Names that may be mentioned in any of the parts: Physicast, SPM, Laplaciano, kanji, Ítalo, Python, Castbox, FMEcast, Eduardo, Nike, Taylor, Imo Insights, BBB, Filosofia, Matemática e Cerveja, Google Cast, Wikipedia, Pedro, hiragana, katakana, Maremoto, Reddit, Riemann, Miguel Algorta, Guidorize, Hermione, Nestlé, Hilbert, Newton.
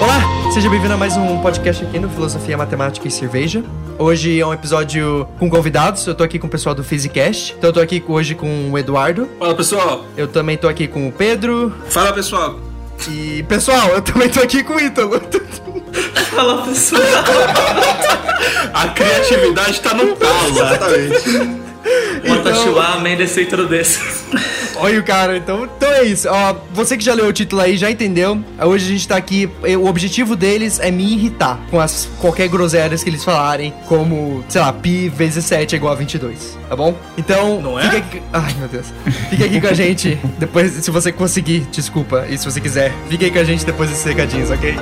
Olá, seja bem-vindo a mais um podcast aqui no Filosofia, Matemática e Cerveja. Hoje é um episódio com convidados, eu tô aqui com o pessoal do Physicast. Então eu tô aqui hoje com o Eduardo. Fala, pessoal. Eu também tô aqui com o Pedro. Fala, pessoal. E, pessoal, eu também tô aqui com o Ítalo. Fala, pessoal. A criatividade tá no pau, exatamente. Olha o cara, então é isso. Ó, você que já leu o título aí, já entendeu. Hoje a gente tá aqui, o objetivo deles é me irritar com as qualquer groselhas que eles falarem, como, sei lá, pi vezes 7 é igual a 22, tá bom? Então, não é? Fica aqui... Ai, meu Deus. Fica aqui com a gente, depois, se você conseguir, desculpa, e se você quiser, fica aí com a gente depois desses recadinhos, ok?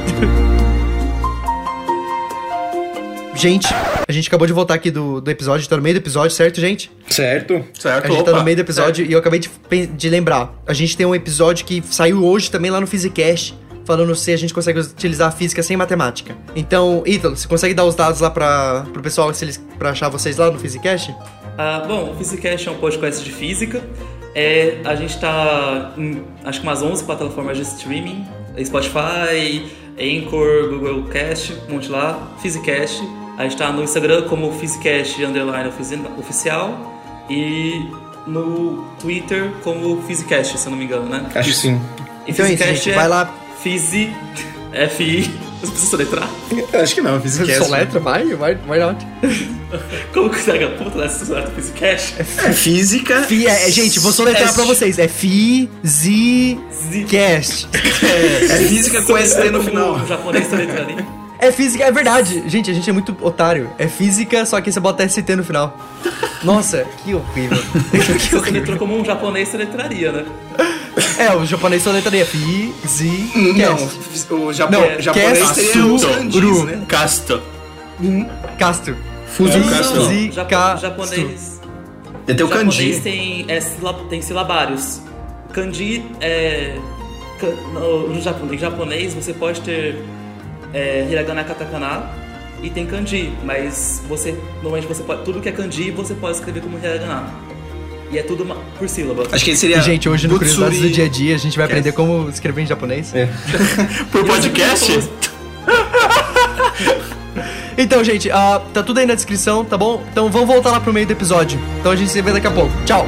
Gente, a gente acabou de voltar aqui do episódio, tá no meio do episódio, certo, gente? Certo. A gente tá no meio do episódio certo. E eu acabei de lembrar. A gente tem um episódio que saiu hoje também lá no Physicast, falando se a gente consegue utilizar a física sem matemática. Então, Ítalo, você consegue dar os dados lá pro pessoal, se eles, pra achar vocês lá no Physicast? Bom, o Physicast é um podcast de física. A gente tá em, acho que umas 11 plataformas de streaming. Spotify, Anchor, Google Cast, um monte lá. Physicast. A gente tá no Instagram como Physicast_oficial e no Twitter como Physicast, se eu não me engano, né? Acho que sim. E então Physicast é isso, gente, vai lá. Physi... F-I... Você precisa soletrar? Acho que não, Physicast. Soletra, vai not. Como que você puta dessa soletra Physicast? É física... Gente, vou soletrar pra vocês. É Physicast. É física com ST no final. O japonês soletra ali. É física, é verdade. Gente, a gente é muito otário. É física, só que você bota ST no final. Nossa, que horrível. Que horrível. Você letrou como um japonês letraria, né? É, o japonês letraria Physicast. Não, o japonês seria o Sandis, né? Casto. Fuso Casto. Japonês. Até o kanji. O japonês tem silabários. Kanji é... Em japonês você pode ter... hiragana, katakana e tem kanji, mas normalmente você pode, tudo que é kanji você pode escrever como hiragana e é tudo por sílaba. Acho que seria. Gente, hoje no Curiosidades do Dia a Dia a gente vai aprender como escrever em japonês por podcast. Então, gente, tá tudo aí na descrição, tá bom? Então vamos voltar lá pro meio do episódio. Então a gente se vê daqui a pouco, tchau.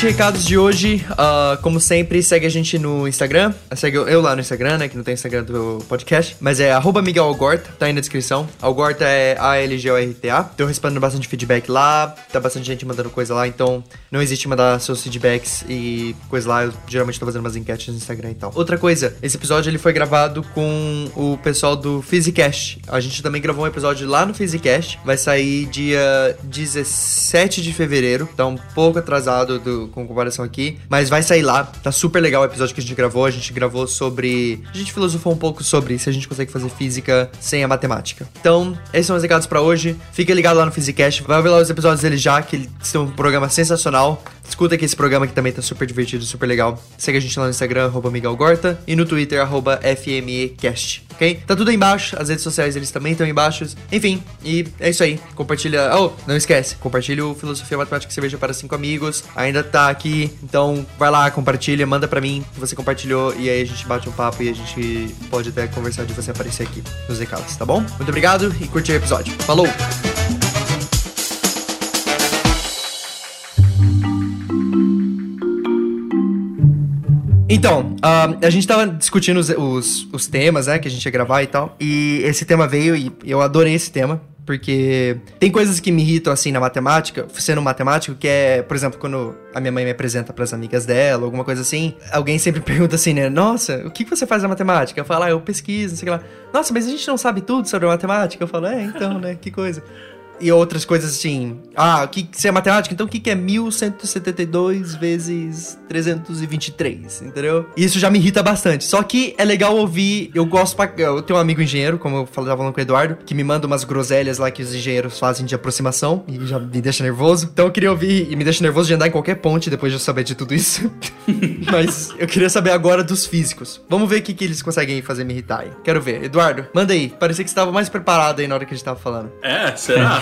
Recados de hoje, como sempre, segue a gente no Instagram, segue eu lá no Instagram, né, que não tem Instagram do podcast, mas é @Miguel Algorta, tá aí na descrição. Algorta é ALGORTA. Tô respondendo bastante feedback lá, tá bastante gente mandando coisa lá, então não existe mandar seus feedbacks e coisa lá, eu geralmente tô fazendo umas enquetes no Instagram e tal. Outra coisa, esse episódio ele foi gravado com o pessoal do Physicast. A gente também gravou um episódio lá no Physicast, vai sair dia 17 de fevereiro, tá um pouco atrasado com comparação aqui, mas vai sair lá. Tá super legal o episódio que a gente gravou. A gente filosofou um pouco sobre se a gente consegue fazer física sem a matemática. Então, esses são os recados pra hoje. Fica ligado lá no Physicast. Vai ver lá os episódios dele já, que eles são um programa sensacional. Escuta aqui esse programa que também tá super divertido, super legal. Segue a gente lá no Instagram, @Miguel Algorta, e no Twitter, @FMEcast, ok? Tá tudo aí embaixo. As redes sociais eles também estão aí embaixo. Enfim, e é isso aí. Compartilha... não esquece. Compartilha o Filosofia, Matemática e Cerveja para 5 amigos. Ainda tá aqui, então vai lá, compartilha, manda pra mim que você compartilhou e aí a gente bate um papo e a gente pode até conversar de você aparecer aqui nos recados, tá bom? Muito obrigado e curte o episódio. Falou! Então, a gente tava discutindo os temas, né, que a gente ia gravar e tal, e esse tema veio e eu adorei esse tema. Porque tem coisas que me irritam, assim, na matemática, sendo matemático, que é, por exemplo, quando a minha mãe me apresenta pras amigas dela, alguma coisa assim, alguém sempre pergunta assim, né? Nossa, o que você faz na matemática? Eu falo, eu pesquiso, não sei o que lá. Nossa, mas a gente não sabe tudo sobre a matemática? Eu falo, então, né? Que coisa. e outras coisas assim. Ah, se é matemática, então o que é 1172 vezes 323, entendeu? Isso já me irrita bastante. Só que é legal ouvir, eu gosto pra... Eu tenho um amigo engenheiro, como eu tava falando com o Eduardo, que me manda umas groselhas lá que os engenheiros fazem de aproximação e já me deixa nervoso. Então eu queria ouvir, e me deixa nervoso de andar em qualquer ponte depois de eu saber de tudo isso. Mas eu queria saber agora dos físicos. Vamos ver o que eles conseguem fazer me irritar aí. Quero ver. Eduardo, manda aí. Parecia que você estava mais preparado aí na hora que a gente tava falando. É, será?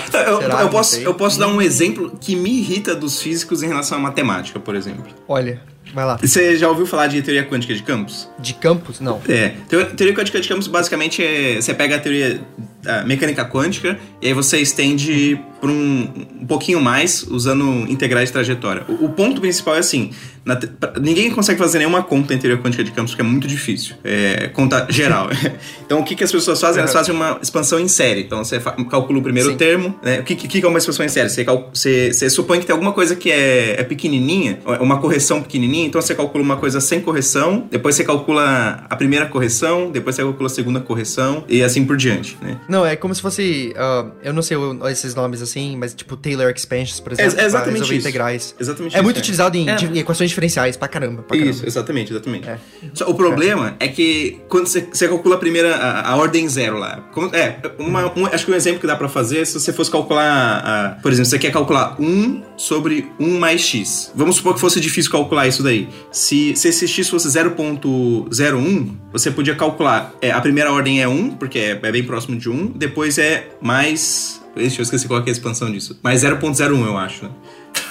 Eu posso dar um exemplo que me irrita dos físicos em relação à matemática, por exemplo. Olha... Vai lá. Você já ouviu falar de teoria quântica de campos? De campos? Não. É. Teoria quântica de campos basicamente é... Você pega a teoria da mecânica quântica e aí você estende por um pouquinho mais usando integrais de trajetória. O ponto principal é assim... Ninguém consegue fazer nenhuma conta em teoria quântica de campos porque é muito difícil. É conta geral. Então o que as pessoas fazem? Elas fazem uma expansão em série. Então você calcula o primeiro termo, né? O que é uma expansão em série? Você supõe que tem alguma coisa que é pequenininha, uma correção pequenininha. Então você calcula uma coisa sem correção, depois você calcula a primeira correção, depois você calcula a segunda correção e assim por diante, né? Não, é como se fosse eu não sei esses nomes assim, mas tipo Taylor expansions, por exemplo, exatamente pra resolver isso. Integrais. Exatamente é muito utilizado em equações diferenciais pra caramba. Isso, exatamente. É. Só, o problema é que quando você calcula a primeira, a ordem zero lá. Acho que um exemplo que dá pra fazer é se você fosse calcular, por exemplo, você quer calcular 1 sobre 1 mais x. Vamos supor que fosse difícil calcular isso daí. Se esse x fosse 0.01, você podia calcular. A primeira ordem é 1, porque é bem próximo de 1. Depois é mais... Deixa eu esquecer qual que é a expansão disso. Mais 0.01, eu acho, né?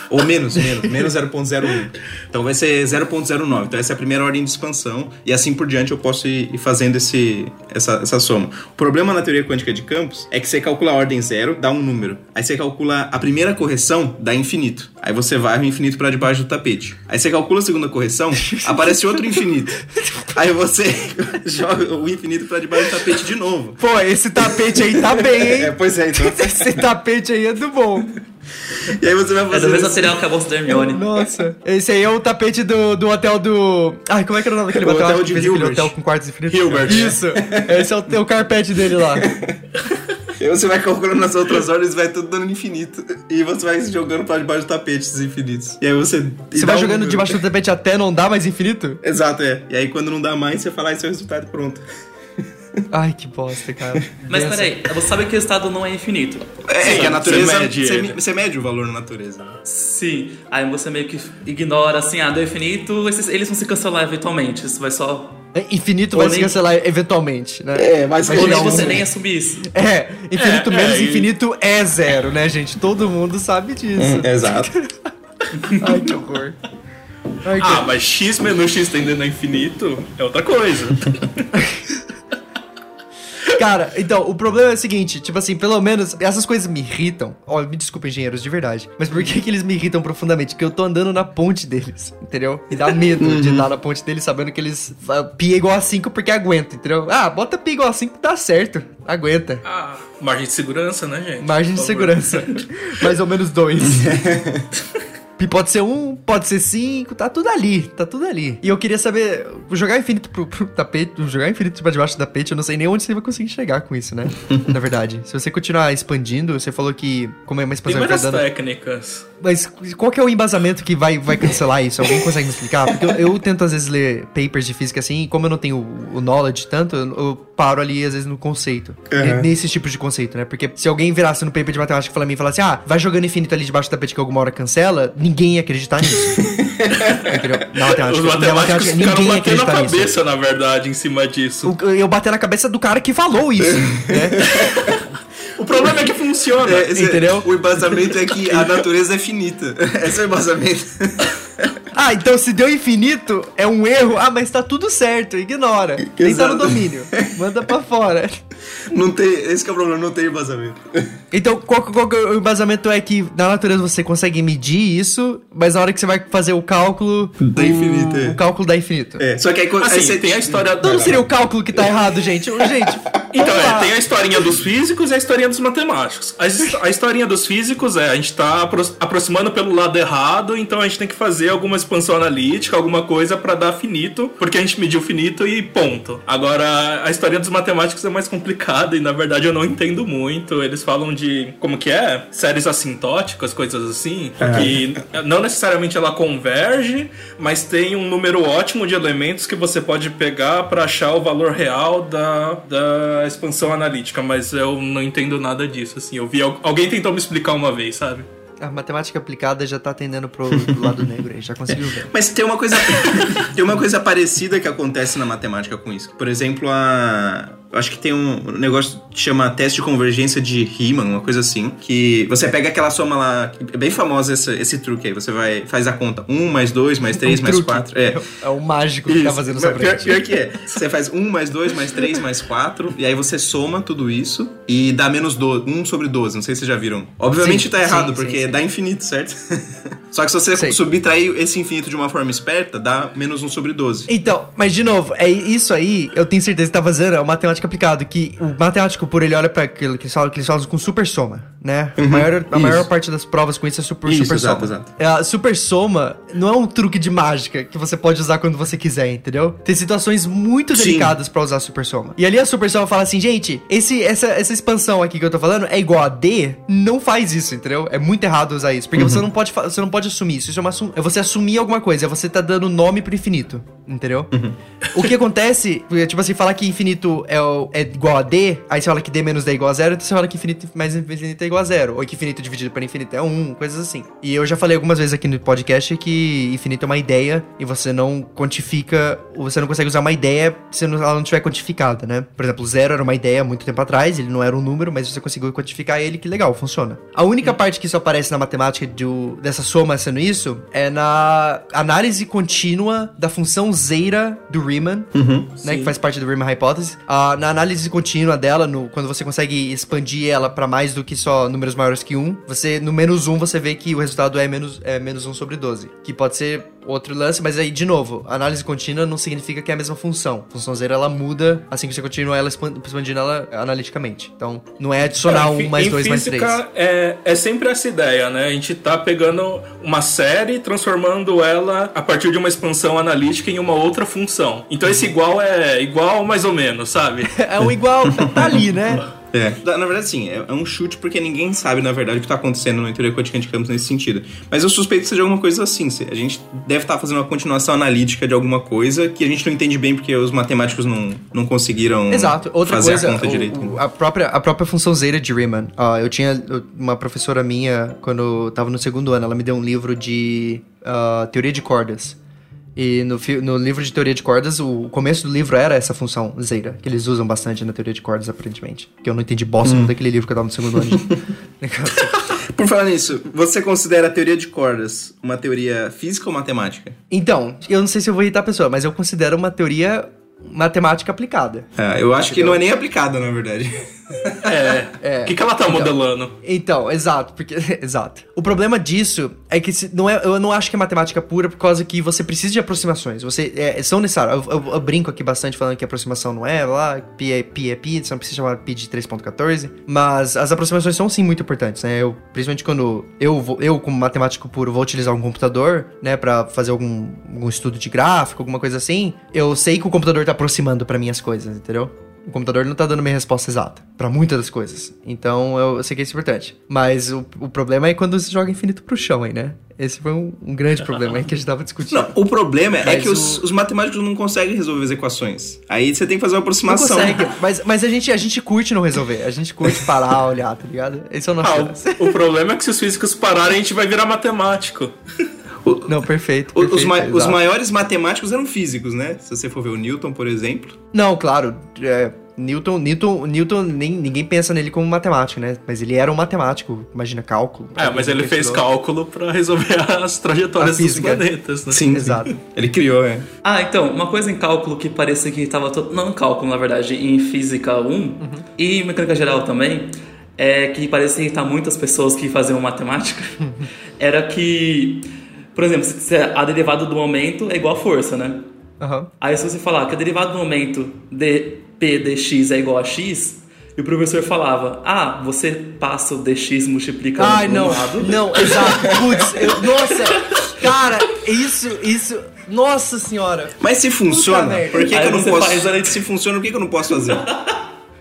Ou menos 0.01. Então vai ser 0.09. Então essa é a primeira ordem de expansão. E assim por diante eu posso ir fazendo essa soma. O problema na teoria quântica de campos é que você calcula a ordem zero, dá um número. Aí você calcula a primeira correção, dá infinito. Aí você varre o infinito pra debaixo do tapete. Aí você calcula a segunda correção, aparece outro infinito. Aí você joga o infinito pra debaixo do tapete de novo. Pô, esse tapete aí tá bem, hein? Pois é, então. Esse tapete aí é do bom. E aí você vai fazer... É do mesmo material que acabou-se da Hermione. Nossa. Esse aí é o tapete do hotel do... Ai, como é que era o nome daquele hotel? O hotel de Hilbert. Aquele hotel com quartos infinitos. Hilbert. Isso. Esse é o carpete dele lá. E você vai calculando nas outras ordens, vai tudo dando infinito. E você vai jogando pra debaixo do tapete esses infinitos. E aí você vai jogando debaixo do tapete até não dar mais infinito? Exato, é. E aí quando não dá mais, você fala, esse é o resultado, pronto. Ai, que bosta, cara. Mas peraí, você sabe que o estado não é infinito. É, que a natureza... Você mede o valor na natureza. Sim. Aí você meio que ignora, assim, do infinito, eles vão se cancelar eventualmente. Isso vai só... Infinito ou vai se cancelar eventualmente, né? É, mas ou nem você nem assume isso. É, infinito menos infinito é zero, né, gente? Todo mundo sabe disso. Exato. Ai, que horror. Ai, mas x menos x tendendo a infinito é outra coisa. Cara, então, o problema é o seguinte, tipo assim, pelo menos, essas coisas me irritam. Ó, me desculpa, engenheiros, de verdade. Mas por que eles me irritam profundamente? Porque eu tô andando na ponte deles, entendeu? E dá medo de andar na ponte deles sabendo que eles... Pi é igual a 5 porque aguenta, entendeu? Ah, bota pi igual a 5 que dá certo. Aguenta. Ah, margem de segurança, né, gente? Margem de segurança. Mais ou menos 2. Pi pode ser 1, pode ser 5, tá tudo ali. E eu queria saber, jogar infinito pro tapete, jogar infinito pra debaixo do tapete, eu não sei nem onde você vai conseguir chegar com isso, né? Na verdade, se você continuar expandindo, você falou que, como é uma expansão... Tem várias técnicas. Mas qual que é o embasamento que vai cancelar isso? Alguém consegue me explicar? Porque eu tento às vezes ler papers de física assim, e como eu não tenho o knowledge tanto, eu paro ali às vezes no conceito. Uhum. Nesse tipo de conceito, né? Porque se alguém virasse no paper de matemática pra mim e falasse, vai jogando infinito ali debaixo do tapete que alguma hora cancela... Ninguém ia acreditar nisso. Na matemática. Os matemáticos ficaram batendo a cabeça, nisso. Na verdade, em cima disso. Eu bater na cabeça do cara que falou isso. Né? O problema é que funciona. Entendeu? O embasamento é que a natureza é finita. Esse é o embasamento. Então se deu infinito, é um erro. Mas tá tudo certo, ignora. Nem tá no domínio. Manda pra fora. Não tem, esse que é o problema, não tem embasamento. Então, qual que é o embasamento é que na natureza você consegue medir isso, mas na hora que você vai fazer o cálculo da infinito. O cálculo da infinito. Só que aí quando você tem a história... Não seria o cálculo que tá errado, gente. Então, tem a historinha dos físicos e a historinha dos matemáticos. A historinha dos físicos a gente tá aproximando pelo lado errado, então a gente tem que fazer alguma expansão analítica, alguma coisa pra dar finito, porque a gente mediu finito e ponto. Agora, a historinha dos matemáticos é mais complicada. complicado e, na verdade, eu não entendo muito. Eles falam de, como que é? Séries assintóticas, coisas assim, que não necessariamente ela converge, mas tem um número ótimo de elementos que você pode pegar pra achar o valor real da expansão analítica, mas eu não entendo nada disso, assim. Eu vi, alguém tentou me explicar uma vez, sabe? A matemática aplicada já tá tendendo pro lado negro, aí já conseguiu ver. Mas tem uma coisa parecida que acontece na matemática com isso. Por exemplo, acho que tem um negócio que chama teste de convergência de Riemann, uma coisa assim, que você pega aquela soma lá, é bem famosa esse truque aí, você faz a conta 1 mais 2 mais 3 mais 4. É o mágico que tá fazendo essa frente. Pior que é, você faz 1 mais 2 mais 3 mais 4, e aí você soma tudo isso e dá menos 1 sobre 12, não sei se vocês já viram. Obviamente sim, tá errado, sim, porque sim. Dá infinito, certo? Só que se você subtrair esse infinito de uma forma esperta, dá menos 1 sobre 12. Então, mas de novo, é isso aí, eu tenho certeza que tá fazendo, é uma matemática aplicada, que o matemático, por ele olha para aquilo que eles falam com super soma, né? Uhum, a maior parte das provas com isso é super soma. Exato. A super soma não é um truque de mágica que você pode usar quando você quiser, entendeu? Tem situações muito delicadas para usar super soma. E ali a super soma fala assim, gente, essa expansão aqui que eu tô falando é igual a D, não faz isso, entendeu? É muito errado usar isso, porque você não pode assumir isso. É você assumir alguma coisa, é você tá dando nome pro infinito, entendeu? Uhum. O que acontece, tipo assim, falar que infinito é igual a D, aí você fala que D menos D é igual a zero, então você fala que infinito mais infinito é igual a zero, ou que infinito dividido por infinito é 1, coisas assim. E eu já falei algumas vezes aqui no podcast que infinito é uma ideia e você não quantifica, você não consegue usar uma ideia se ela não estiver quantificada, né? Por exemplo, zero era uma ideia muito tempo atrás, ele não era um número, mas você conseguiu quantificar ele, que legal, funciona. A única parte que isso aparece na matemática dessa soma sendo isso, é na análise contínua da função zeta do Riemann, né, que faz parte do Riemann hipótese. Na análise contínua dela, quando você consegue expandir ela pra mais do que só números maiores que 1, você, no menos 1 você vê que o resultado é menos 1 sobre 12, que pode ser outro lance, mas aí, de novo, análise contínua não significa que é a mesma função. A função zero, ela muda, assim que você continua ela expandindo ela analiticamente. Então, não é adicionar 1 mais 2 mais 3. É sempre essa ideia, né? A gente tá pegando uma série, transformando ela a partir de uma expansão analítica em uma outra função. Então, esse igual é igual mais ou menos, sabe? É um igual, tá ali, né? É. Na verdade, sim, é um chute porque ninguém sabe, na verdade, o que tá acontecendo na teoria quântica de campos nesse sentido. Mas eu suspeito que seja alguma coisa assim. A gente deve estar fazendo uma continuação analítica de alguma coisa que a gente não entende bem porque os matemáticos não conseguiram fazer coisa, a conta direito. A própria função zeta de Riemann. Eu tinha uma professora minha, quando eu tava no segundo ano, ela me deu um livro de teoria de cordas. E no livro de teoria de cordas, o começo do livro era essa função zeta, que eles usam bastante na teoria de cordas, aparentemente. Que eu não entendi bosta daquele livro que eu tava no segundo ano. Por falar nisso, você considera a teoria de cordas uma teoria física ou matemática? Então, eu não sei se eu vou irritar a pessoa, mas eu considero uma teoria matemática aplicada. Eu acho que não é nem aplicada, na verdade. O que ela tá modelando? Então, exato, porque... Exato. O problema disso é que eu não acho que é matemática pura por causa que você precisa de aproximações. São necessárias. Eu brinco aqui bastante falando que aproximação não é lá, pi é pi, você não precisa chamar pi de 3.14, mas as aproximações são sim muito importantes, né? Principalmente quando eu como matemático puro, vou utilizar um computador, né, pra fazer algum estudo de gráfico, alguma coisa assim, eu sei que o computador tá aproximando pra mim as coisas, entendeu? O computador não tá dando minha resposta exata pra muitas das coisas. Então, eu sei que isso é importante. Mas o problema é quando você joga infinito pro chão aí, né? Esse foi um grande problema aí que a gente tava discutindo. Não, o problema é que os matemáticos não conseguem resolver as equações. Aí você tem que fazer uma aproximação. Não consegue, mas a gente curte não resolver. A gente curte parar, olhar, tá ligado? Esse é o nosso lance. O problema é que se os físicos pararem, a gente vai virar matemático. Não, perfeito os maiores matemáticos eram físicos, né? Se você for ver o Newton, por exemplo. Não, claro. Newton ninguém pensa nele como matemático, né? Mas ele era um matemático. Imagina, cálculo. Mas ele fez cálculo pra resolver as trajetórias dos planetas, né? Sim, exato. Ele criou, é. Então, uma coisa em cálculo que parecia que tava todo... Não em cálculo, na verdade, em física 1 e mecânica geral também... É que parecia irritar muitas pessoas que faziam matemática. Era que... Por exemplo, se a derivada do momento é igual a força, né? Aí se você falar que a derivada do momento de P dx é igual a x, e o professor falava, você passa o dx multiplica um lado... Não, exato. Putz, nossa, cara, isso... Nossa senhora. Mas se funciona, por que eu não posso... Se funciona, por que eu não posso fazer?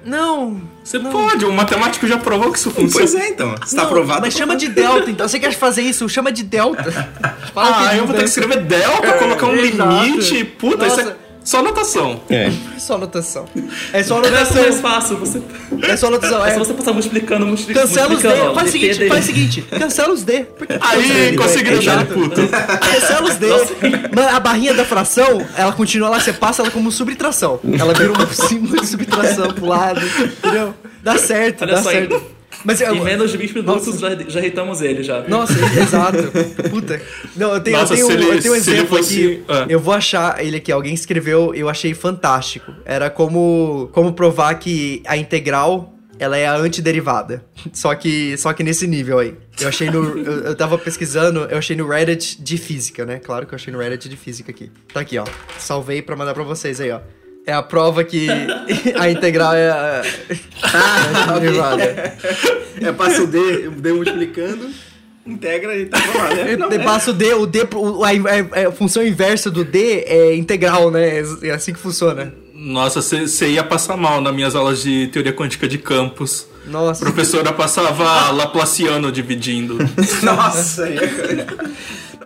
Não! Você não pode, o matemático já provou que isso funciona. Pois é, então. Está aprovado. Mas chama de delta, então. Você quer fazer isso? Chama de delta. Ah, eu vou ter que escrever delta, colocar um limite. Puta, nossa. Isso é só anotação. É. Só anotação. É só anotação. É fácil. Você... É só anotação. É só você passar multiplicando. Cancela os D. Faz o seguinte. Cancela os D. Aí, conseguiu dar puto. Cancela os D. A barrinha da fração, ela continua lá, você passa ela como subtração. Ela vira um símbolo de subtração pro lado. Entendeu? Dá certo, olha, dá só certo. Aí. Mas em menos de 20 minutos já irritamos ele já. Nossa, exato. Puta. Não, eu tenho um exemplo aqui. Eu vou achar ele aqui. Alguém escreveu, eu achei fantástico. Era como provar que a integral, ela é a antiderivada. Só que nesse nível aí. Eu achei no... eu tava pesquisando, eu achei no Reddit de física, né? Claro que eu achei no Reddit de física aqui. Tá aqui, ó. Salvei pra mandar pra vocês aí, ó. É a prova que a integral é a... é passa o D multiplicando, integra e tá bom, né? Passa a função inversa do D é integral, né? É assim que funciona. Nossa, você ia passar mal nas minhas aulas de teoria quântica de campos. Nossa. A professora passava Laplaciano dividindo. Nossa,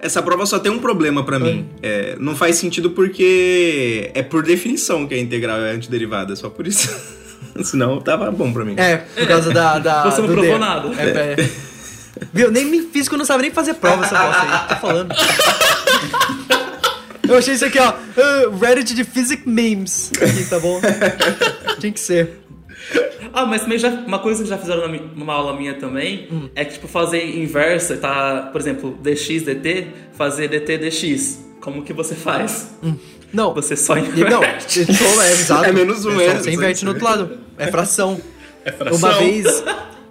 essa prova só tem um problema pra mim. É, não faz sentido porque é por definição que a integral é antiderivada, só por isso. Senão tava bom pra mim. É, por causa da você não provou D. nada. Viu, nem físico não sabe nem fazer prova essa bosta aí. Tá falando. Eu achei isso aqui, ó. Reddit de Physic Memes. Aqui, tá bom? Tinha que ser. Ah, mas também uma coisa que já fizeram numa aula minha também é que, tipo, fazer inversa, tá? Por exemplo, dx, dt, fazer dt, dx. Como que você faz? Não. Você só inverte. Não, exato. É menos um. Você inverte no outro lado. É fração. É fração.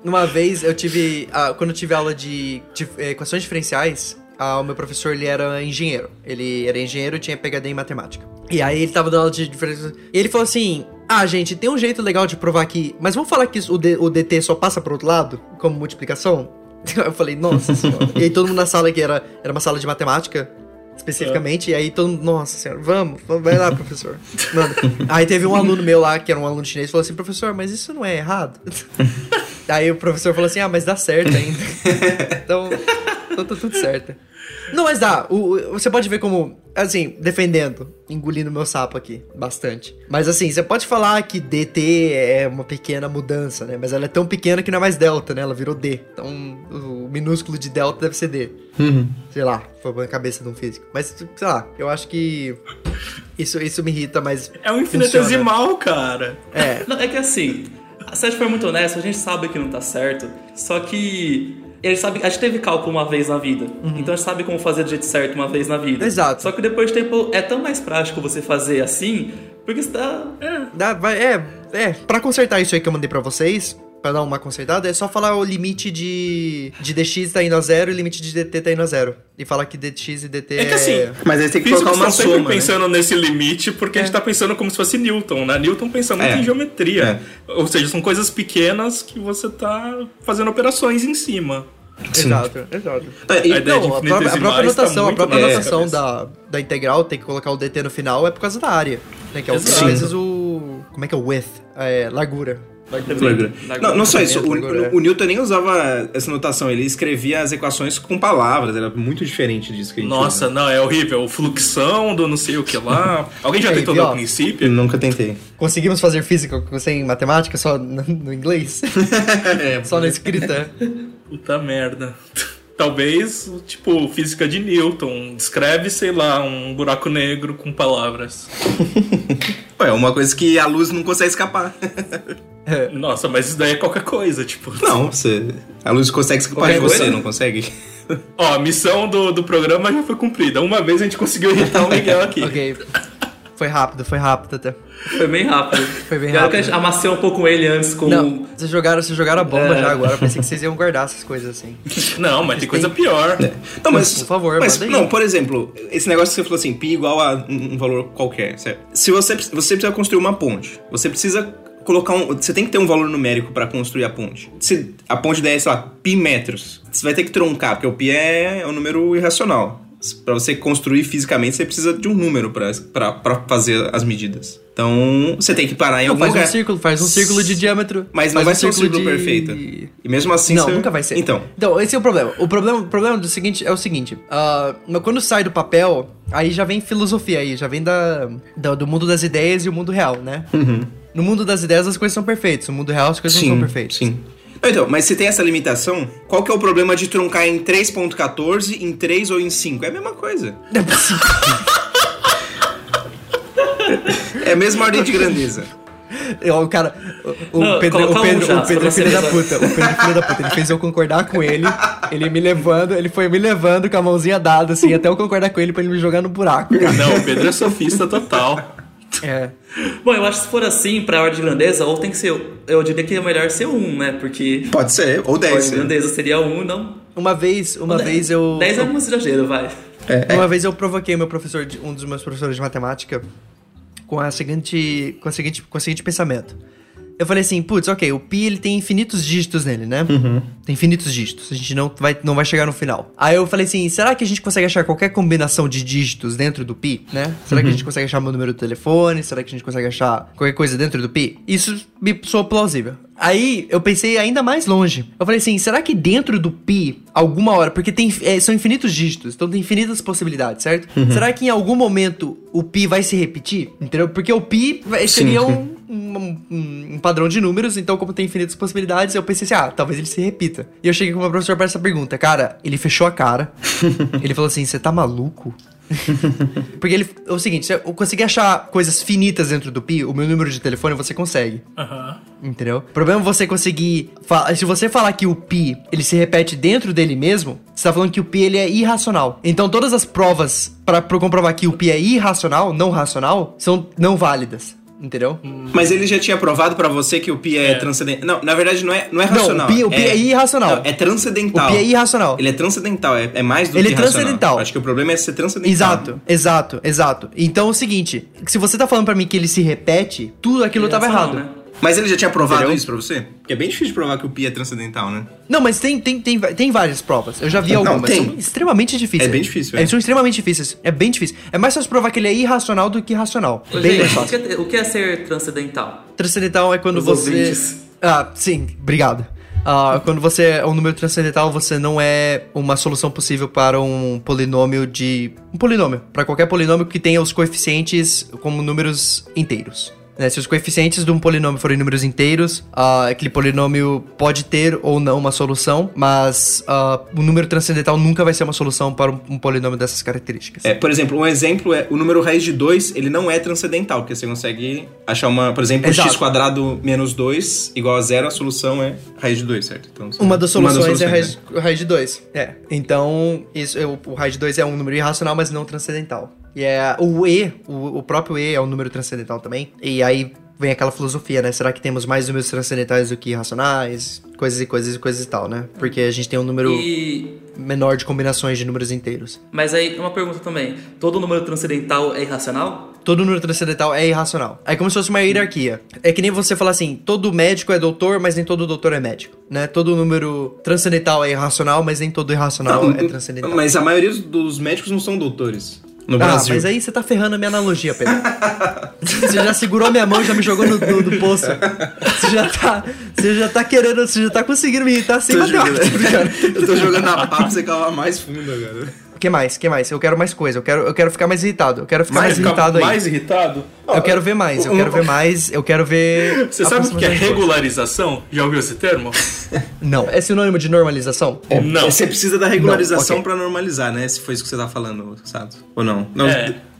Uma vez eu tive... quando eu tive aula de equações diferenciais, o meu professor, ele era engenheiro. Ele era engenheiro e tinha PhD em matemática. E aí ele tava dando aula de diferenciais. E ele falou assim... gente, tem um jeito legal de provar aqui, mas vamos falar que o DT só passa pro outro lado, como multiplicação? Eu falei, nossa senhora. E aí todo mundo na sala, que era uma sala de matemática, especificamente, e aí todo mundo, nossa senhora, vamos vai lá, professor. Mano. Aí teve um aluno meu lá, que era um aluno chinês, falou assim, professor, mas isso não é errado? Aí o professor falou assim, mas dá certo ainda. Então tá tudo certo. Não, mas dá. Você pode ver como... Assim, defendendo. Engolindo meu sapo aqui. Bastante. Mas assim, você pode falar que DT é uma pequena mudança, né? Mas ela é tão pequena que não é mais delta, né? Ela virou D. Então, o minúsculo de delta deve ser D. Sei lá. Foi na cabeça de um físico. Mas, sei lá. Eu acho que... Isso me irrita, mas... É um infinitesimal, cara. É. Não, é que assim... Se a gente for muito honesto, a gente sabe que não tá certo. Só que... A gente teve cálculo uma vez na vida. Então a gente sabe como fazer do jeito certo uma vez na vida. Exato. Só que depois de tempo é tão mais prático você fazer assim, porque você tá... Pra consertar isso aí que eu mandei pra vocês, pra dar uma consertada, é só falar o limite de dx tá indo a zero e o limite de dt tá indo a zero. E falar que dx e dt é... que assim... Mas aí tem que colocar uma soma, sempre pensando nesse limite, porque a gente tá pensando como se fosse Newton, né? Newton pensa muito em geometria. Ou seja, são coisas pequenas que você tá fazendo operações em cima. Sim. Exato. Então, a própria notação da integral, tem que colocar o dt no final, é por causa da área. Né? Que é às vezes o... Como é que é o width? É, largura. Não só isso, o Newton nem usava essa notação, ele escrevia as equações com palavras, era muito diferente disso que a gente usa. Não, é horrível, fluxão do não sei o que lá. Alguém já tentou dar o princípio? Nunca tentei. Conseguimos fazer física sem matemática, só no inglês? Só na escrita. Puta merda. Talvez, tipo, física de Newton. Descreve, sei lá, um buraco negro com palavras. É uma coisa que a luz não consegue escapar. Nossa, mas isso daí é qualquer coisa, tipo... Não, a luz consegue escapar de você, não consegue? Ó, a missão do programa já foi cumprida. Uma vez a gente conseguiu irritar o Miguel aqui. Ok. Foi rápido até. Foi bem rápido. Eu amassei um pouco ele antes com... Não, vocês jogaram a bomba já agora. Eu pensei que vocês iam guardar essas coisas assim. Não, mas tem coisa pior. Então, mas por favor, não, por exemplo, esse negócio que você falou assim, pi igual a um valor qualquer, certo? Se você precisa construir uma ponte, você precisa colocar você tem que ter um valor numérico pra construir a ponte. Se a ponte der, sei lá, pi metros, você vai ter que troncar, porque o pi é um número irracional. Pra você construir fisicamente, você precisa de um número pra fazer as medidas. Então, você tem que parar em algum lugar. Faz um círculo de diâmetro. Mas não vai ser um círculo perfeito. E mesmo assim... Não, nunca vai ser. Então, esse é o problema. O problema do seguinte é o seguinte. Quando sai do papel, aí já vem filosofia aí. Já vem do mundo das ideias e o mundo real, né? Uhum. No mundo das ideias as coisas são perfeitas. No mundo real as coisas não são perfeitas. Sim. Então, mas se tem essa limitação, qual que é o problema de truncar em 3.14, em 3 ou em 5? É a mesma coisa. É possível. É a mesma ordem de grandeza. O cara... O Pedro é filho da puta. Ele fez eu concordar com ele. Ele foi me levando com a mãozinha dada, assim, até eu concordar com ele pra ele me jogar no buraco. Não, o Pedro é sofista total. É. Bom, eu acho que se for assim, pra ordem de grandeza, ou tem que ser... Eu diria que é melhor ser 1, né? Porque... Pode ser, ou 10. A ordem de grandeza seria 1, não? Uma vez eu... 10 é um exagero, vai. Uma vez eu provoquei meu professor, um dos meus professores de matemática... Com o seguinte pensamento. Eu falei assim, o pi ele tem infinitos dígitos nele, né? Uhum. Tem infinitos dígitos, a gente não vai chegar no final. Aí eu falei assim, será que a gente consegue achar qualquer combinação de dígitos dentro do pi, né? Será que a gente consegue achar meu número de telefone? Será que a gente consegue achar qualquer coisa dentro do pi? Isso me soa plausível. Aí eu pensei ainda mais longe. Eu falei assim, será que dentro do pi, alguma hora... Porque são infinitos dígitos, então tem infinitas possibilidades, certo? Uhum. Será que em algum momento o pi vai se repetir? Entendeu? Porque o pi seria um padrão de números, então como tem infinitas possibilidades, eu pensei assim, talvez ele se repita. E eu cheguei com o meu professor para essa pergunta. Cara, ele fechou a cara. Ele falou assim, você tá maluco? Porque é o seguinte, se eu conseguir achar coisas finitas dentro do pi, o meu número de telefone você consegue. Entendeu? O problema é você conseguir... Se você falar que o pi, ele se repete dentro dele mesmo, você tá falando que o pi, ele é irracional. Então todas as provas pra comprovar que o pi é irracional, não racional, são não válidas. Entendeu? Mas ele já tinha provado pra você que o pi é transcendental. Não, na verdade não é racional. Não, o pi é irracional. Não, é transcendental. O pi é irracional. Ele é transcendental, é mais do que racional. Transcendental. Acho que o problema é ser transcendental. Exato. Então é o seguinte, se você tá falando pra mim que ele se repete, tudo aquilo tava errado. Né? Mas ele já tinha provado isso pra você? Porque é bem difícil de provar que o pi é transcendental, né? Não, mas tem várias provas. Eu já vi algumas. São extremamente difíceis. É bem difícil, São extremamente difíceis. É bem difícil. É mais fácil provar que ele é irracional do que racional. O que é ser transcendental? Transcendental é quando sim, obrigado. Quando você é um número transcendental, você não é uma solução possível para um polinômio de... Um polinômio. Para qualquer polinômio que tenha os coeficientes como números inteiros. Se os coeficientes de um polinômio forem números inteiros, aquele polinômio pode ter ou não uma solução, mas o número transcendental nunca vai ser uma solução para um polinômio dessas características. Por exemplo, um exemplo é o número raiz de 2, ele não é transcendental, porque você consegue achar por exemplo, x² menos 2 igual a 0, a solução é raiz de 2, certo? Então, uma das soluções é raiz de 2. Então, o raiz de 2 é um número irracional, mas não transcendental. E o próprio E é um número transcendental também. E aí vem aquela filosofia, né? Será que temos mais números transcendentais do que irracionais? Coisas e tal, né? Porque a gente tem um número menor de combinações de números inteiros. Mas aí, uma pergunta também. Todo número transcendental é irracional? Todo número transcendental é irracional. É como se fosse uma hierarquia. É que nem você falar assim, todo médico é doutor, mas nem todo doutor é médico, né? Todo número transcendental é irracional, mas nem todo irracional é transcendental. Mas a maioria dos médicos não são doutores. No Brasil. Mas aí você tá ferrando a minha analogia, Pedro. Você já segurou minha mão e já me jogou no poço. Você já tá conseguindo me irritar sem bater. Eu tô jogando a pá pra você cavar mais fundo, cara. O que mais? Eu quero mais coisa. Eu quero ficar mais irritado. Eu quero ficar mais irritado aí. Mais irritado? Eu quero ver mais. Eu quero ver... Você sabe o que é regularização? Já ouviu esse termo? Não. É sinônimo de normalização? Não. Você precisa da regularização pra normalizar, né? Se foi isso que você tá falando, sabe? Ou não? Não.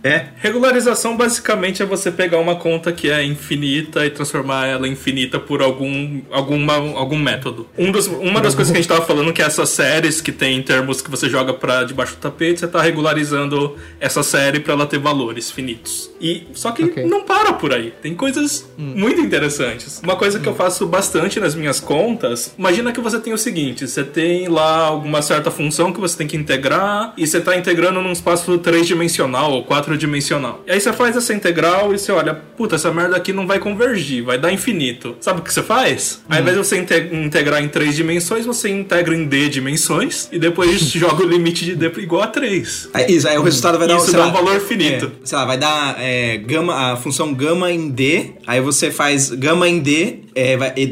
É? Regularização basicamente é você pegar uma conta que é infinita e transformar ela em infinita por algum método. Uma das coisas que a gente tava falando, que é essas séries que tem termos que você joga pra debaixo do tapete, você tá regularizando essa série pra ela ter valores finitos. Só que não para por aí. Tem coisas muito interessantes. Uma coisa que eu faço bastante nas minhas contas, imagina que você tem o seguinte, você tem lá alguma certa função que você tem que integrar e você tá integrando num espaço três-dimensional ou quatro-dimensional. E aí você faz essa integral e você olha, essa merda aqui não vai convergir, vai dar infinito. Sabe o que você faz? Ao invés de você integrar em 3 dimensões, você integra em D dimensões e depois joga o limite de D igual a 3. Aí o resultado vai dar, isso dá um valor finito. Sei lá, vai dar gama a função gama em D, aí você faz gama em D,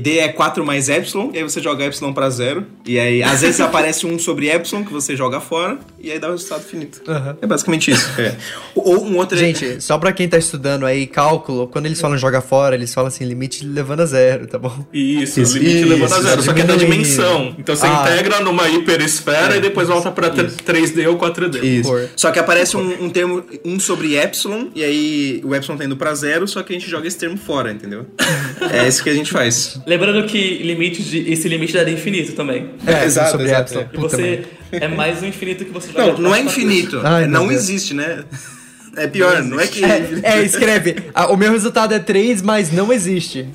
D é 4 mais epsilon, e aí você joga epsilon pra zero, e aí às vezes aparece 1 sobre epsilon que você joga fora, e aí dá o resultado finito. Uhum. É basicamente isso. É. Ou um outro... Gente, só pra quem tá estudando aí cálculo, quando eles falam joga fora, eles falam assim, limite levando a zero, tá bom? Isso, limite levando a zero, só que é da dimensão. Então você integra numa hiperesfera e depois volta pra 3D ou 4D. Isso. Só que aparece um termo 1 sobre epsilon, e aí o epsilon tá indo pra zero, só que a gente joga esse termo fora, entendeu? É isso que a gente faz. Lembrando que esse limite daria infinito também. É, exato, sobre epsilon. E você é mais um infinito que você joga. Não, não é infinito. Ai, não existe, né? É pior, não é que... escreve. O meu resultado é 3, mas não existe.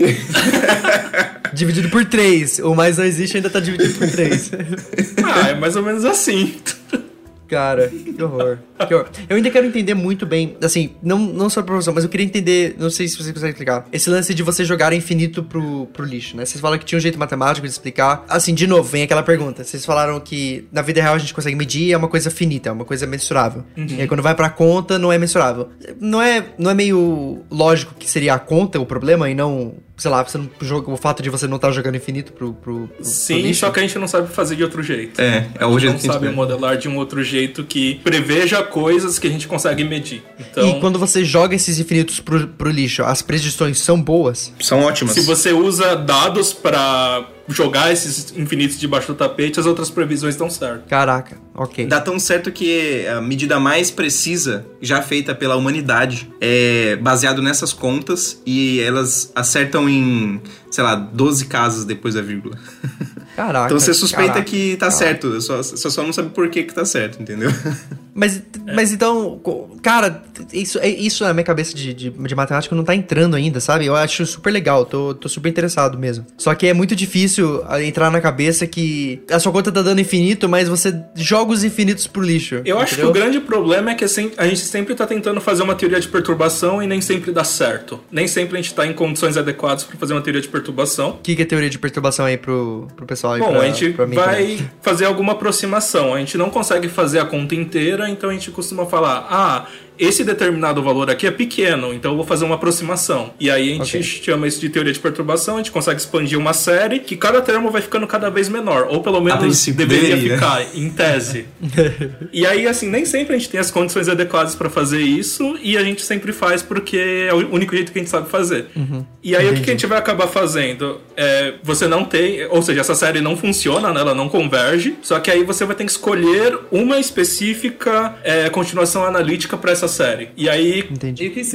Dividido por 3. O mais não existe ainda tá dividido por 3. Ah, é mais ou menos assim. Cara, que horror. Que horror. Eu ainda quero entender muito bem, assim, não só a profissão, mas eu queria entender, não sei se você consegue explicar, esse lance de você jogar infinito pro lixo, né? Vocês falam que tinha um jeito matemático de explicar. Assim, de novo, vem aquela pergunta. Vocês falaram que na vida real a gente consegue medir, é uma coisa finita, é uma coisa mensurável. Uhum. E aí quando vai pra conta, não é mensurável. Não é meio lógico que seria a conta o problema e não... Sei lá, você não joga, o fato de você não estar jogando infinito pro Sim, pro lixo. Só que a gente não sabe fazer de outro jeito. É o jeito que a gente não sabe modelar de um outro jeito que preveja coisas que a gente consegue medir. Então, e quando você joga esses infinitos pro lixo, as predições são boas? São ótimas. Se você usa dados pra... jogar esses infinitos debaixo do tapete, as outras previsões estão certas. Caraca, ok. Dá tão certo que a medida mais precisa já feita pela humanidade é baseado nessas contas e elas acertam em, sei lá, 12 casas depois da vírgula. Caraca. Então você suspeita que tá certo, só não sabe por que tá certo, entendeu? Mas então, cara, isso na minha cabeça de matemática não tá entrando ainda, sabe? Eu acho super legal, tô super interessado mesmo. Só que é muito difícil entrar na cabeça que a sua conta tá dando infinito, mas você joga os infinitos pro lixo. Eu acho que o grande problema é que a gente sempre tá tentando fazer uma teoria de perturbação e nem sempre dá certo. Nem sempre a gente tá em condições adequadas pra fazer uma teoria de perturbação. O que é teoria de perturbação aí pro pessoal? Bom, a gente vai fazer alguma aproximação. A gente não consegue fazer a conta inteira, então a gente costuma falar, esse determinado valor aqui é pequeno, então eu vou fazer uma aproximação. E aí a gente chama isso de teoria de perturbação, a gente consegue expandir uma série que cada termo vai ficando cada vez menor, ou pelo menos deveria ficar, em tese. E aí, assim, nem sempre a gente tem as condições adequadas pra fazer isso, e a gente sempre faz porque é o único jeito que a gente sabe fazer. Uhum. E aí, o que a gente vai acabar fazendo? Você não tem, ou seja, essa série não funciona, né? Ela não converge, só que aí você vai ter que escolher uma específica continuação analítica pra essa série. E aí,